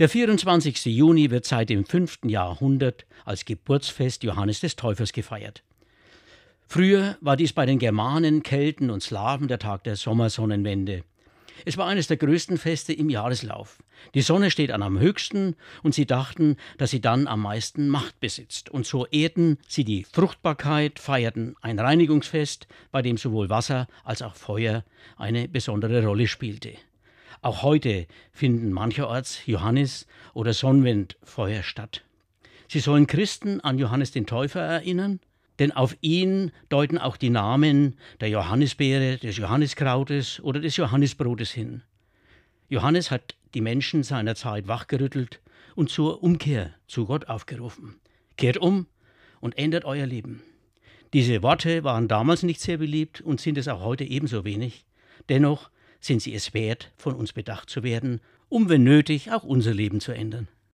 Der 24. Juni wird seit dem 5. Jahrhundert als Geburtsfest Johannes des Täufers gefeiert. Früher war dies bei den Germanen, Kelten und Slawen der Tag der Sommersonnenwende. Es war eines der größten Feste im Jahreslauf. Die Sonne steht an am höchsten und sie dachten, dass sie dann am meisten Macht besitzt. Und so ehrten sie die Fruchtbarkeit, feierten ein Reinigungsfest, bei dem sowohl Wasser als auch Feuer eine besondere Rolle spielte. Auch heute finden mancherorts Johannis- oder Sonnwendfeuer statt. Sie sollen Christen an Johannes den Täufer erinnern, denn auf ihn deuten auch die Namen der Johannisbeere, des Johanniskrautes oder des Johannisbrotes hin. Johannes hat die Menschen seiner Zeit wachgerüttelt und zur Umkehr zu Gott aufgerufen. Kehrt um und ändert euer Leben. Diese Worte waren damals nicht sehr beliebt und sind es auch heute ebenso wenig. Dennoch sind sie es wert, von uns bedacht zu werden, um, wenn nötig, auch unser Leben zu ändern.